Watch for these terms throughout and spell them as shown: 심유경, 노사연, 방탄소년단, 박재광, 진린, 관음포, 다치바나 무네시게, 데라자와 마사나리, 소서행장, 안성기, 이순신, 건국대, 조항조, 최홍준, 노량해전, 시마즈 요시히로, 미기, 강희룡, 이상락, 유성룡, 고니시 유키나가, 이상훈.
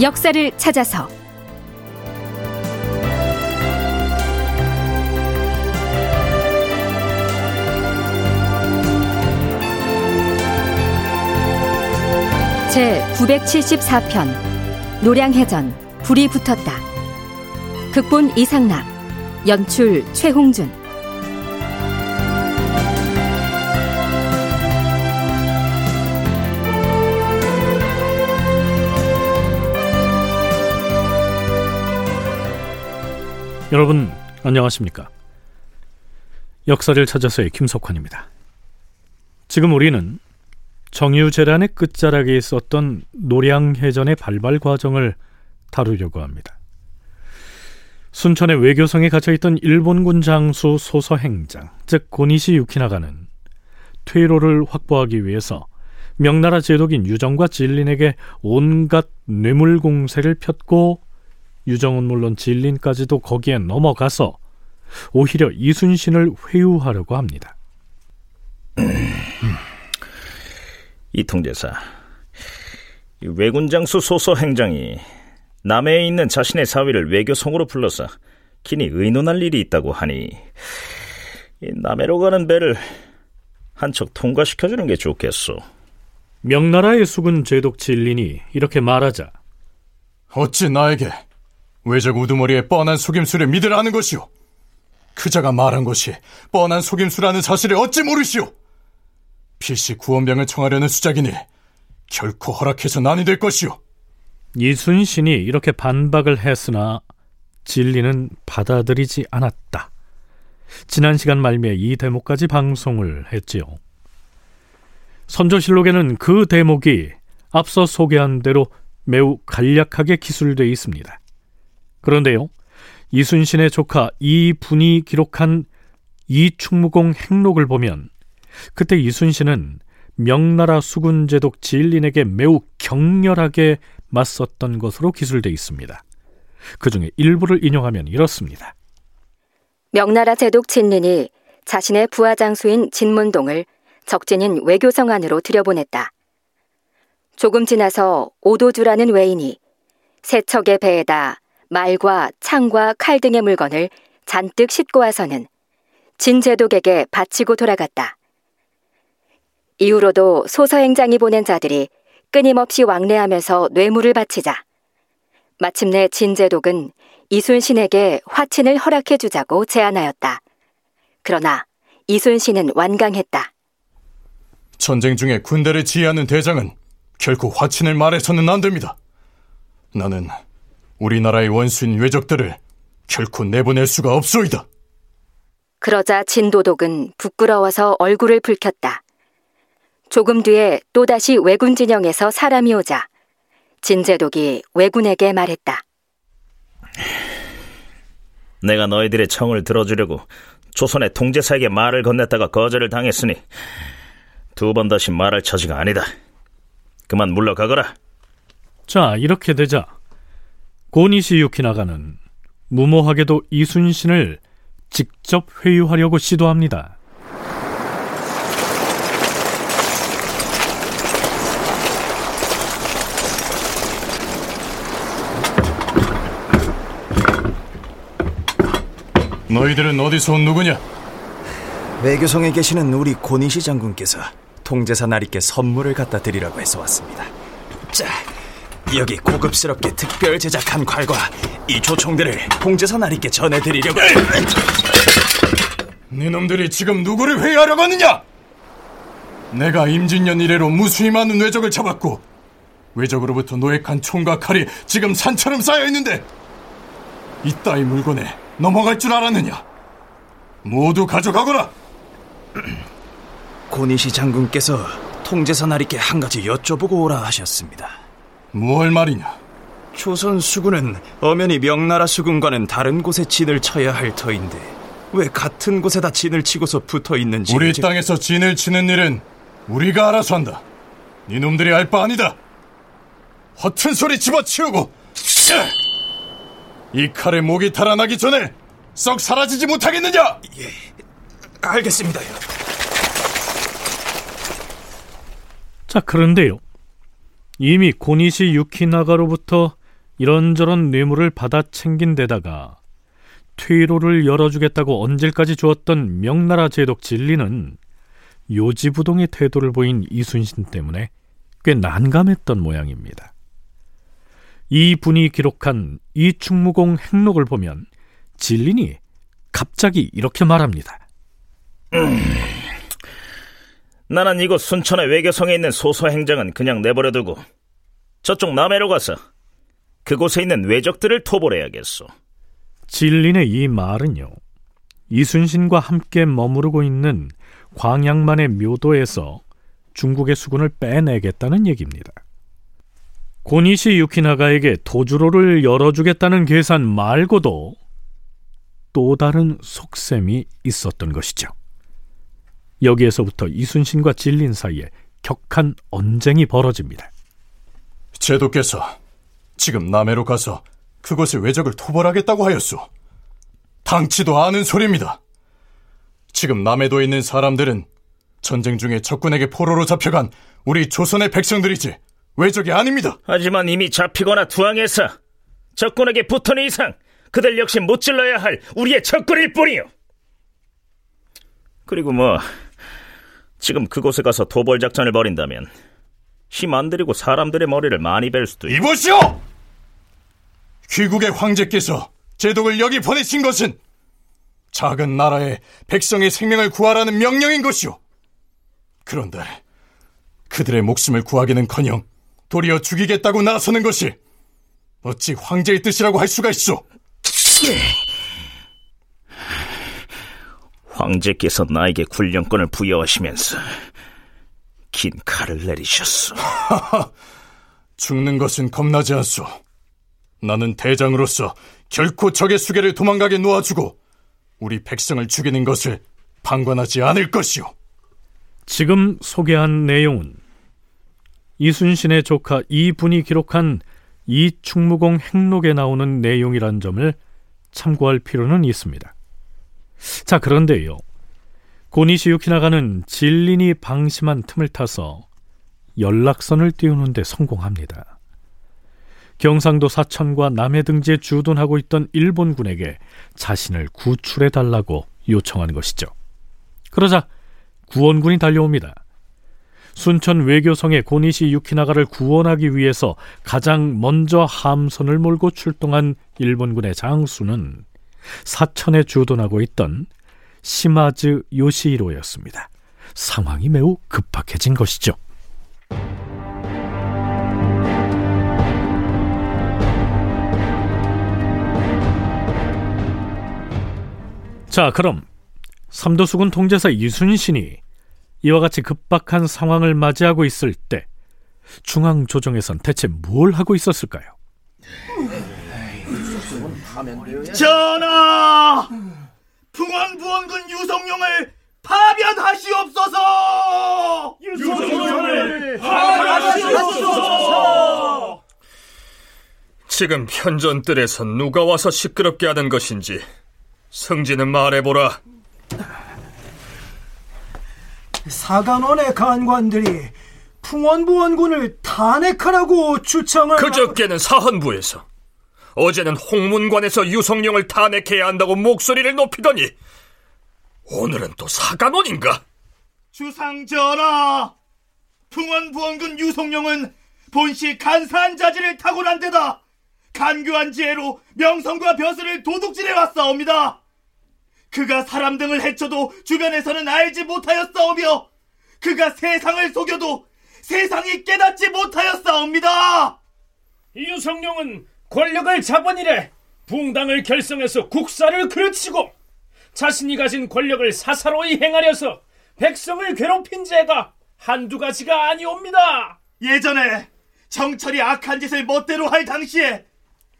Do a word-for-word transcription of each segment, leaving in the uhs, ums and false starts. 역사를 찾아서 제구백칠십사 편 노량해전 불이 붙었다. 극본 이상락, 연출 최홍준. 여러분 안녕하십니까? 역사를 찾아서의 김석환입니다. 지금 우리는 정유재란의 끝자락에 있었던 노량해전의 발발 과정을 다루려고 합니다. 순천의 외교성에 갇혀있던 일본군 장수 소서행장, 즉 고니시 유키나가는 퇴로를 확보하기 위해서 명나라 제독인 유정과 진린에게 온갖 뇌물 공세를 폈고, 유정은 물론 진린까지도 거기에 넘어가서 오히려 이순신을 회유하려고 합니다. 이통제사, 외군장수 소서행장이 남해에 있는 자신의 사위를 외교성으로 불러서 긴히 의논할 일이 있다고 하니 남해로 가는 배를 한 척 통과시켜주는 게 좋겠소. 명나라의 수군 제독 진린이 이렇게 말하자, 어찌 나에게 외적 우두머리의 뻔한 속임수를 믿으라는 것이오? 그자가 말한 것이 뻔한 속임수라는 사실을 어찌 모르시오? 필시 구원병을 청하려는 수작이니 결코 허락해서는 아니 될 것이오. 이순신이 이렇게 반박을 했으나 진리는 받아들이지 않았다. 지난 시간 말미에 이 대목까지 방송을 했지요. 선조실록에는 그 대목이 앞서 소개한 대로 매우 간략하게 기술되어 있습니다. 그런데요, 이순신의 조카 이분이 기록한 이충무공 행록을 보면 그때 이순신은 명나라 수군 제독 진린에게 매우 격렬하게 맞섰던 것으로 기술되어 있습니다. 그 중에 일부를 인용하면 이렇습니다. 명나라 제독 진린이 자신의 부하장수인 진문동을 적진인 외교성 안으로 들여보냈다. 조금 지나서 오도주라는 외인이 세 척의 배에다 말과 창과 칼 등의 물건을 잔뜩 싣고 와서는 진 제독에게 바치고 돌아갔다. 이후로도 소서행장이 보낸 자들이 끊임없이 왕래하면서 뇌물을 바치자 마침내 진제독은 이순신에게 화친을 허락해주자고 제안하였다. 그러나 이순신은 완강했다. 전쟁 중에 군대를 지휘하는 대장은 결코 화친을 말해서는 안 됩니다. 나는 우리나라의 원수인 외적들을 결코 내보낼 수가 없소이다. 그러자 진도독은 부끄러워서 얼굴을 붉혔다. 조금 뒤에 또다시 왜군 진영에서 사람이 오자 진제독이 왜군에게 말했다. 내가 너희들의 청을 들어주려고 조선의 통제사에게 말을 건넸다가 거절을 당했으니 두 번 다시 말할 처지가 아니다. 그만 물러가거라. 자, 이렇게 되자 고니시 유키나가는 무모하게도 이순신을 직접 회유하려고 시도합니다. 너희들은 어디서 온 누구냐? 외교성에 계시는 우리 고니시 장군께서 통제사 나리께 선물을 갖다 드리라고 해서 왔습니다. 자, 여기 고급스럽게 특별 제작한 괄과 이 조총들을 통제사 나리께 전해드리려고. 네놈들이 지금 누구를 회유하려고 하느냐? 내가 임진년 이래로 무수히 많은 외적을 잡았고, 외적으로부터 노획한 총과 칼이 지금 산처럼 쌓여있는데 이따위 물건에 넘어갈 줄 알았느냐? 모두 가져가거라. 고니시 장군께서 통제사 나리께 한 가지 여쭤보고 오라 하셨습니다. 무얼 말이냐? 조선 수군은 엄연히 명나라 수군과는 다른 곳에 진을 쳐야 할 터인데 왜 같은 곳에다 진을 치고서 붙어있는지. 우리 이제... 땅에서 진을 치는 일은 우리가 알아서 한다. 니놈들이 알 바 아니다. 허튼 소리 집어치우고 으악! 이 칼에 목이 달아나기 전에 썩 사라지지 못하겠느냐? 예, 알겠습니다요. 자, 그런데요, 이미 고니시 유키나가로부터 이런저런 뇌물을 받아 챙긴 데다가 퇴로를 열어주겠다고 언제까지 주었던 명나라 제독 진린은 요지부동의 태도를 보인 이순신 때문에 꽤 난감했던 모양입니다. 이 분이 기록한 이충무공 행록을 보면 진린이 갑자기 이렇게 말합니다. 음, 나는 이곳 순천의 외교성에 있는 소서행장은 그냥 내버려두고 저쪽 남해로 가서 그곳에 있는 왜적들을 토벌해야겠소. 진린의 이 말은요, 이순신과 함께 머무르고 있는 광양만의 묘도에서 중국의 수군을 빼내겠다는 얘기입니다. 고니시 유키나가에게 도주로를 열어주겠다는 계산 말고도 또 다른 속셈이 있었던 것이죠. 여기에서부터 이순신과 진린 사이에 격한 언쟁이 벌어집니다. 제도께서 지금 남해로 가서 그곳에 왜적을 토벌하겠다고 하였소. 당치도 않은 소리입니다. 지금 남해도에 있는 사람들은 전쟁 중에 적군에게 포로로 잡혀간 우리 조선의 백성들이지 왜적이 아닙니다. 하지만 이미 잡히거나 투항해서 적군에게 붙은 이상 그들 역시 못 질러야 할 우리의 적군일 뿐이요. 그리고 뭐 지금 그곳에 가서 도벌 작전을 벌인다면 힘 안 들이고 사람들의 머리를 많이 벨 수도 있... 이보시오! 귀국의 황제께서 제독을 여기 보내신 것은 작은 나라의 백성의 생명을 구하라는 명령인 것이오. 그런데 그들의 목숨을 구하기는커녕 도리어 죽이겠다고 나서는 것이 어찌 황제의 뜻이라고 할 수가 있소. 황제께서 나에게 군령권을 부여하시면서 긴 칼을 내리셨소. 죽는 것은 겁나지 않소. 나는 대장으로서 결코 적의 수계를 도망가게 놓아주고 우리 백성을 죽이는 것을 방관하지 않을 것이오. 지금 소개한 내용은 이순신의 조카 이분이 기록한 이충무공 행록에 나오는 내용이란 점을 참고할 필요는 있습니다. 자, 그런데요, 고니시 유키나가는 진린이 방심한 틈을 타서 연락선을 띄우는 데 성공합니다. 경상도 사천과 남해 등지에 주둔하고 있던 일본군에게 자신을 구출해달라고 요청한 것이죠. 그러자 구원군이 달려옵니다. 순천 외교성의 고니시 유키나가를 구원하기 위해서 가장 먼저 함선을 몰고 출동한 일본군의 장수는 사천에 주둔하고 있던 시마즈 요시히로였습니다. 상황이 매우 급박해진 것이죠. 자, 그럼 삼도수군 통제사 이순신이 이와 같이 급박한 상황을 맞이하고 있을 때 중앙조정에선 대체 뭘 하고 있었을까요? 전하! 풍원부원군 유성룡을 파면하시옵소서! 유성룡을 파면하시옵소서! 지금 편전뜰에서 누가 와서 시끄럽게 하는 것인지 승진은 말해보라. 사간원의 간관들이 풍원부원군을 탄핵하라고 주청을... 그저께는 사헌부에서, 어제는 홍문관에서 유성룡을 탄핵해야 한다고 목소리를 높이더니 오늘은 또 사간원인가? 주상전하, 풍원부원군 유성룡은 본시 간사한 자질을 타고난 데다 간교한 지혜로 명성과 벼슬을 도둑질해왔사옵니다. 그가 사람 등을 해쳐도 주변에서는 알지 못하였사오며 그가 세상을 속여도 세상이 깨닫지 못하였사옵니다. 유성룡은 권력을 잡은 이래 붕당을 결성해서 국사를 그르치고 자신이 가진 권력을 사사로이 행하려서 백성을 괴롭힌 죄가 한두 가지가 아니옵니다. 예전에 정철이 악한 짓을 멋대로 할 당시에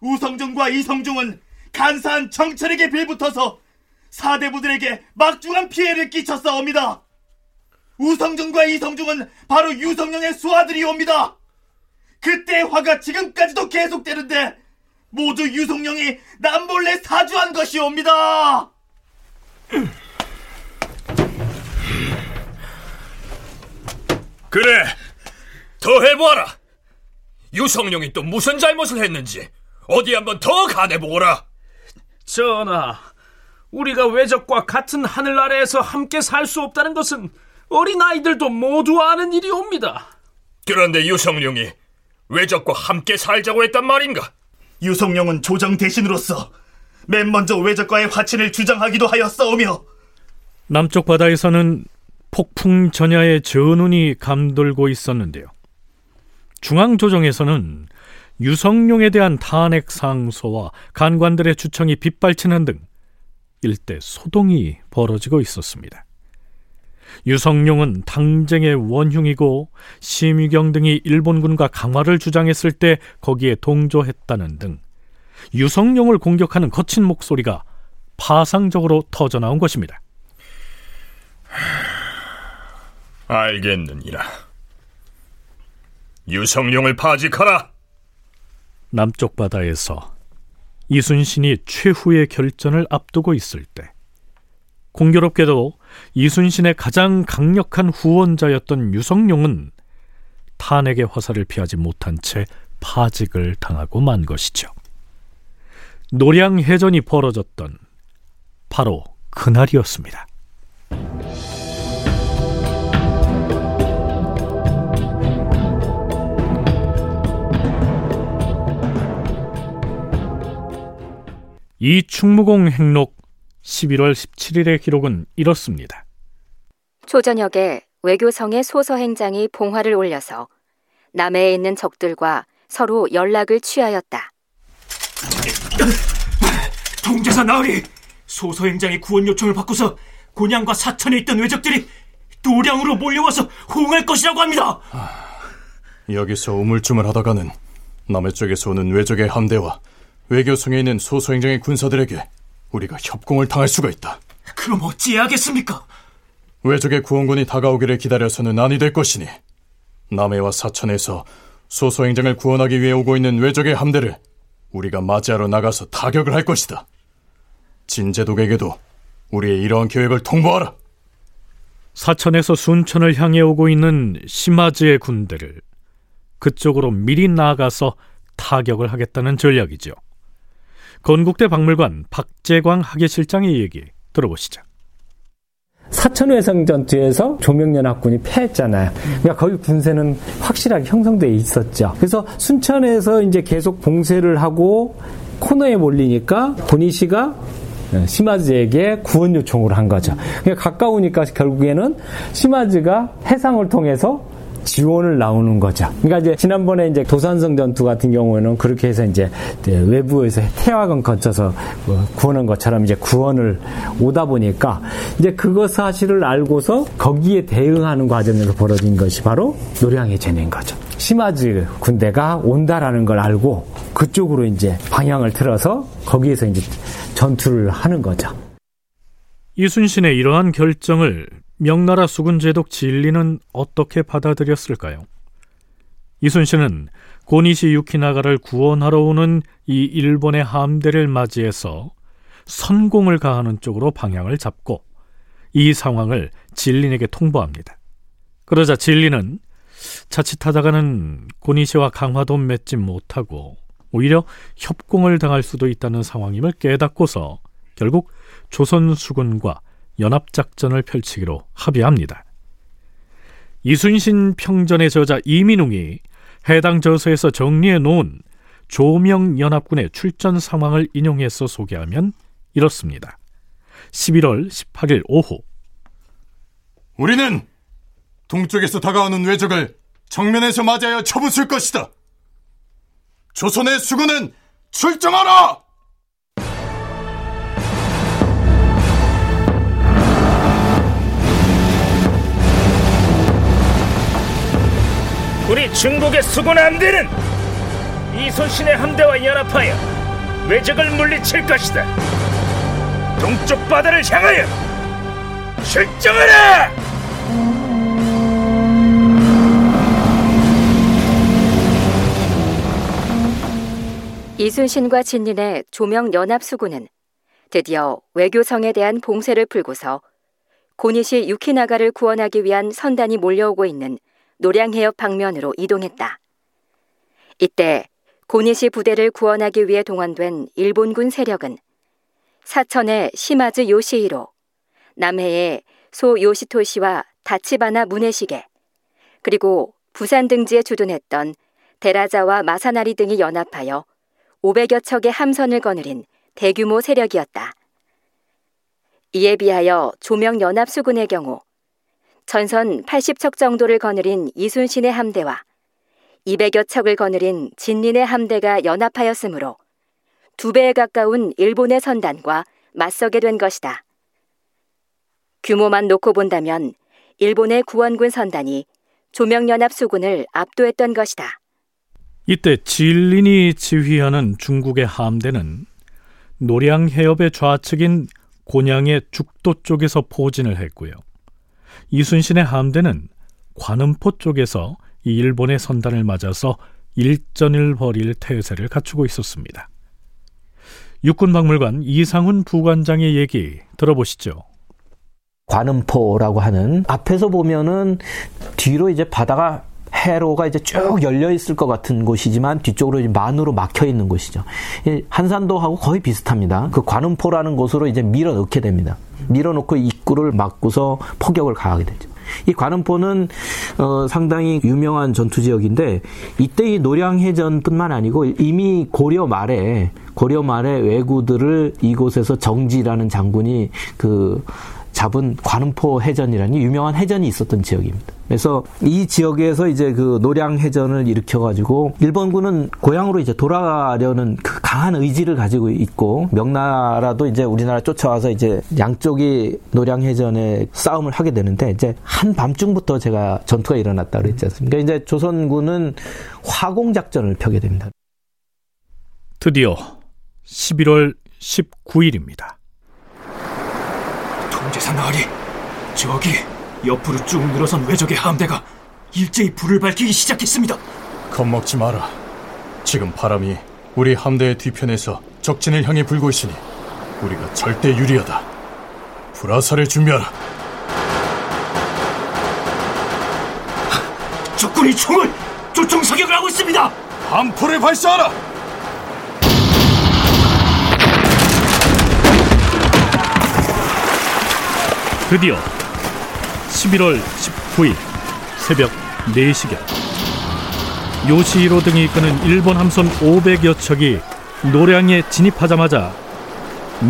우성종과 이성종은 간사한 정철에게 빌붙어서 사대부들에게 막중한 피해를 끼쳤사옵니다. 우성종과 이성종은 바로 유성룡의 수하들이옵니다. 그때의 화가 지금까지도 계속되는데 모두 유성룡이 남몰래 사주한 것이옵니다. 그래, 더 해보아라. 유성룡이 또 무슨 잘못을 했는지 어디 한번 더 가대보거라. 전하, 우리가 외적과 같은 하늘 아래에서 함께 살 수 없다는 것은 어린아이들도 모두 아는 일이옵니다. 그런데 유성룡이 외적과 함께 살자고 했단 말인가? 유성룡은 조정 대신으로서 맨 먼저 외적과의 화친을 주장하기도 하였사오며, 남쪽 바다에서는 폭풍 전야의 전운이 감돌고 있었는데요, 중앙조정에서는 유성룡에 대한 탄핵 상소와 간관들의 추청이 빗발치는 등 일대 소동이 벌어지고 있었습니다. 유성룡은 당쟁의 원흉이고 심유경 등이 일본군과 강화를 주장했을 때 거기에 동조했다는 등 유성룡을 공격하는 거친 목소리가 파상적으로 터져나온 것입니다. 알겠느니라. 유성룡을 파직하라. 남쪽 바다에서 이순신이 최후의 결전을 앞두고 있을 때, 공교롭게도 이순신의 가장 강력한 후원자였던 유성룡은 탄핵의 화살을 피하지 못한 채 파직을 당하고 만 것이죠. 노량해전이 벌어졌던 바로 그날이었습니다. 이충무공 행록 십일월 십칠일의 기록은 이렇습니다. 초저녁에 외교성의 소서행장이 봉화를 올려서 남해에 있는 적들과 서로 연락을 취하였다. 통제사 나으리, 소서행장의 구원 요청을 받고서 곤양과 사천에 있던 외적들이 노량으로 몰려와서 호응할 것이라고 합니다. 아, 여기서 우물쭈물 하다가는 남해 쪽에서 오는 외적의 함대와 외교성에 있는 소서행장의 군사들에게 우리가 협공을 당할 수가 있다. 그럼 어찌해야 하겠습니까? 외적의 구원군이 다가오기를 기다려서는 아니 될 것이니 남해와 사천에서 소서행장을 구원하기 위해 오고 있는 외적의 함대를 우리가 맞이하러 나가서 타격을 할 것이다. 진제독에게도 우리의 이러한 계획을 통보하라. 사천에서 순천을 향해 오고 있는 시마즈의 군대를 그쪽으로 미리 나아가서 타격을 하겠다는 전략이죠. 건국대 박물관 박재광 학예실장의 얘기 들어보시죠. 사천회성전투에서 조명연합군이 패했잖아요. 그러니까 거기 군세는 확실하게 형성되어 있었죠. 그래서 순천에서 이제 계속 봉쇄를 하고 코너에 몰리니까 보니시가 시마즈에게 구원 요청을 한 거죠. 그러니까 가까우니까 결국에는 시마즈가 해상을 통해서 지원을 나오는 거죠. 그러니까 이제 지난번에 이제 도산성 전투 같은 경우에는 그렇게 해서 이제 외부에서 태화강 거쳐서 구원한 것처럼 이제 구원을 오다 보니까 이제 그것 사실을 알고서 거기에 대응하는 과정에서 벌어진 것이 바로 노량해전인 거죠. 시마즈 군대가 온다라는 걸 알고 그쪽으로 이제 방향을 틀어서 거기에서 이제 전투를 하는 거죠. 이순신의 이러한 결정을 명나라 수군 제독 진린은 어떻게 받아들였을까요? 이순신은 고니시 유키나가를 구원하러 오는 이 일본의 함대를 맞이해서 선공을 가하는 쪽으로 방향을 잡고 이 상황을 진린에게 통보합니다. 그러자 진린은 자칫하다가는 고니시와 강화도 맺지 못하고 오히려 협공을 당할 수도 있다는 상황임을 깨닫고서 결국 조선 수군과 연합작전을 펼치기로 합의합니다. 이순신 평전의 저자 이민웅이 해당 저서에서 정리해놓은 조명연합군의 출전 상황을 인용해서 소개하면 이렇습니다. 십일월 십팔일 오후, 우리는 동쪽에서 다가오는 외적을 정면에서 맞이하여 쳐부술 것이다. 조선의 수군은 출정하라! 우리 중국의 수군 함대는 이순신의 함대와 연합하여 외적을 물리칠 것이다. 동쪽 바다를 향하여 출정하라! 이순신과 진린의 조명 연합 수군은 드디어 외교성에 대한 봉쇄를 풀고서 고니시 유키나가를 구원하기 위한 선단이 몰려오고 있는 노량해협 방면으로 이동했다. 이때 고니시 부대를 구원하기 위해 동원된 일본군 세력은 사천의 시마즈 요시히로, 남해의 소 요시토시와 다치바나 무네시게, 그리고 부산 등지에 주둔했던 데라자와 마사나리 등이 연합하여 오백여 척의 함선을 거느린 대규모 세력이었다. 이에 비하여 조명연합수군의 경우 전선 팔십 척 정도를 거느린 이순신의 함대와 이백여 척을 거느린 진린의 함대가 연합하였으므로 두 배에 가까운 일본의 선단과 맞서게 된 것이다. 규모만 놓고 본다면 일본의 구원군 선단이 조명연합수군을 압도했던 것이다. 이때 진린이 지휘하는 중국의 함대는 노량해협의 좌측인 곤양의 죽도 쪽에서 포진을 했고요, 이순신의 함대는 관음포 쪽에서 이 일본의 선단을 맞아서 일전을 벌일 태세를 갖추고 있었습니다. 육군박물관 이상훈 부관장의 얘기 들어보시죠. 관음포라고 하는, 앞에서 보면은 뒤로 이제 바다가, 해로가 이제 쭉 열려 있을 것 같은 곳이지만 뒤쪽으로 이제 만으로 막혀 있는 곳이죠. 한산도하고 거의 비슷합니다. 그 관음포라는 곳으로 이제 밀어 넣게 됩니다. 밀어 놓고 입구를 막고서 포격을 가하게 되죠. 이 관음포는 어, 상당히 유명한 전투 지역인데, 이때 이 노량해전뿐만 아니고 이미 고려 말에 고려 말에 왜구들을 이곳에서 정지라는 장군이 그 잡은 관음포 해전이라는 유명한 해전이 있었던 지역입니다. 그래서 이 지역에서 이제 그 노량 해전을 일으켜가지고 일본군은 고향으로 이제 돌아가려는 그 강한 의지를 가지고 있고, 명나라도 이제 우리나라 쫓아와서 이제 양쪽이 노량 해전에 싸움을 하게 되는데, 이제 한 밤중부터 제가 전투가 일어났다 그랬지 않습니까? 이제 조선군은 화공 작전을 펴게 됩니다. 드디어 십일월 십구일입니다. 동제산 아리, 저기 옆으로 쭉 늘어선 왜적의 함대가 일제히 불을 밝히기 시작했습니다. 겁먹지 마라. 지금 바람이 우리 함대의 뒤편에서 적진을 향해 불고 있으니 우리가 절대 유리하다. 불화살을 준비하라. 하, 적군이 총을 조총 사격을 하고 있습니다. 함포를 발사하라. 드디어 십일월 십구일 새벽 네 시경 요시히로 등이 이끄는 일본 함선 오백여 척이 노량에 진입하자마자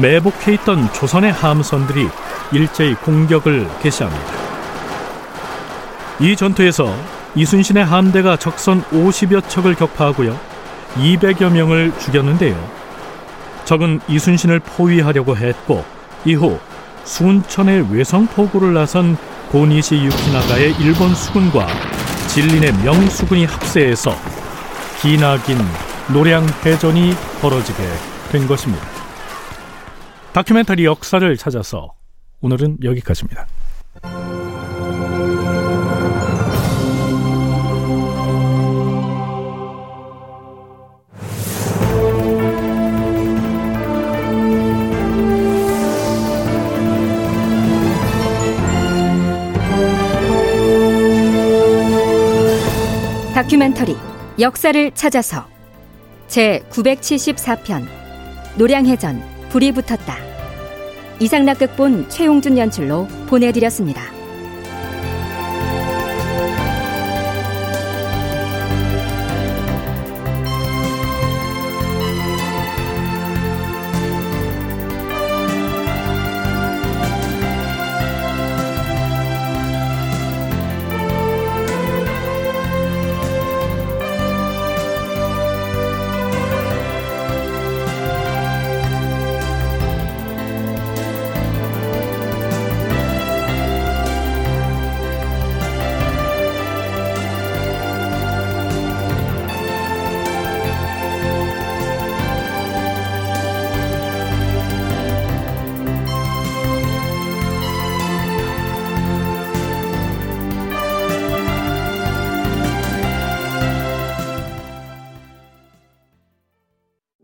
매복해 있던 조선의 함선들이 일제히 공격을 개시합니다. 이 전투에서 이순신의 함대가 적선 오십여 척을 격파하고요, 이백여 명을 죽였는데요, 적은 이순신을 포위하려고 했고, 이후 순천의 외성포구를 나선 고니시 유키나가의 일본 수군과 진린의 명수군이 합세해서 기나긴 노량해전이 벌어지게 된 것입니다. 다큐멘터리 역사를 찾아서 오늘은 여기까지입니다. 다큐멘터리 역사를 찾아서 제구백칠십사 편 노량해전 불이 붙었다. 이상락 극본, 최용준 연출로 보내드렸습니다.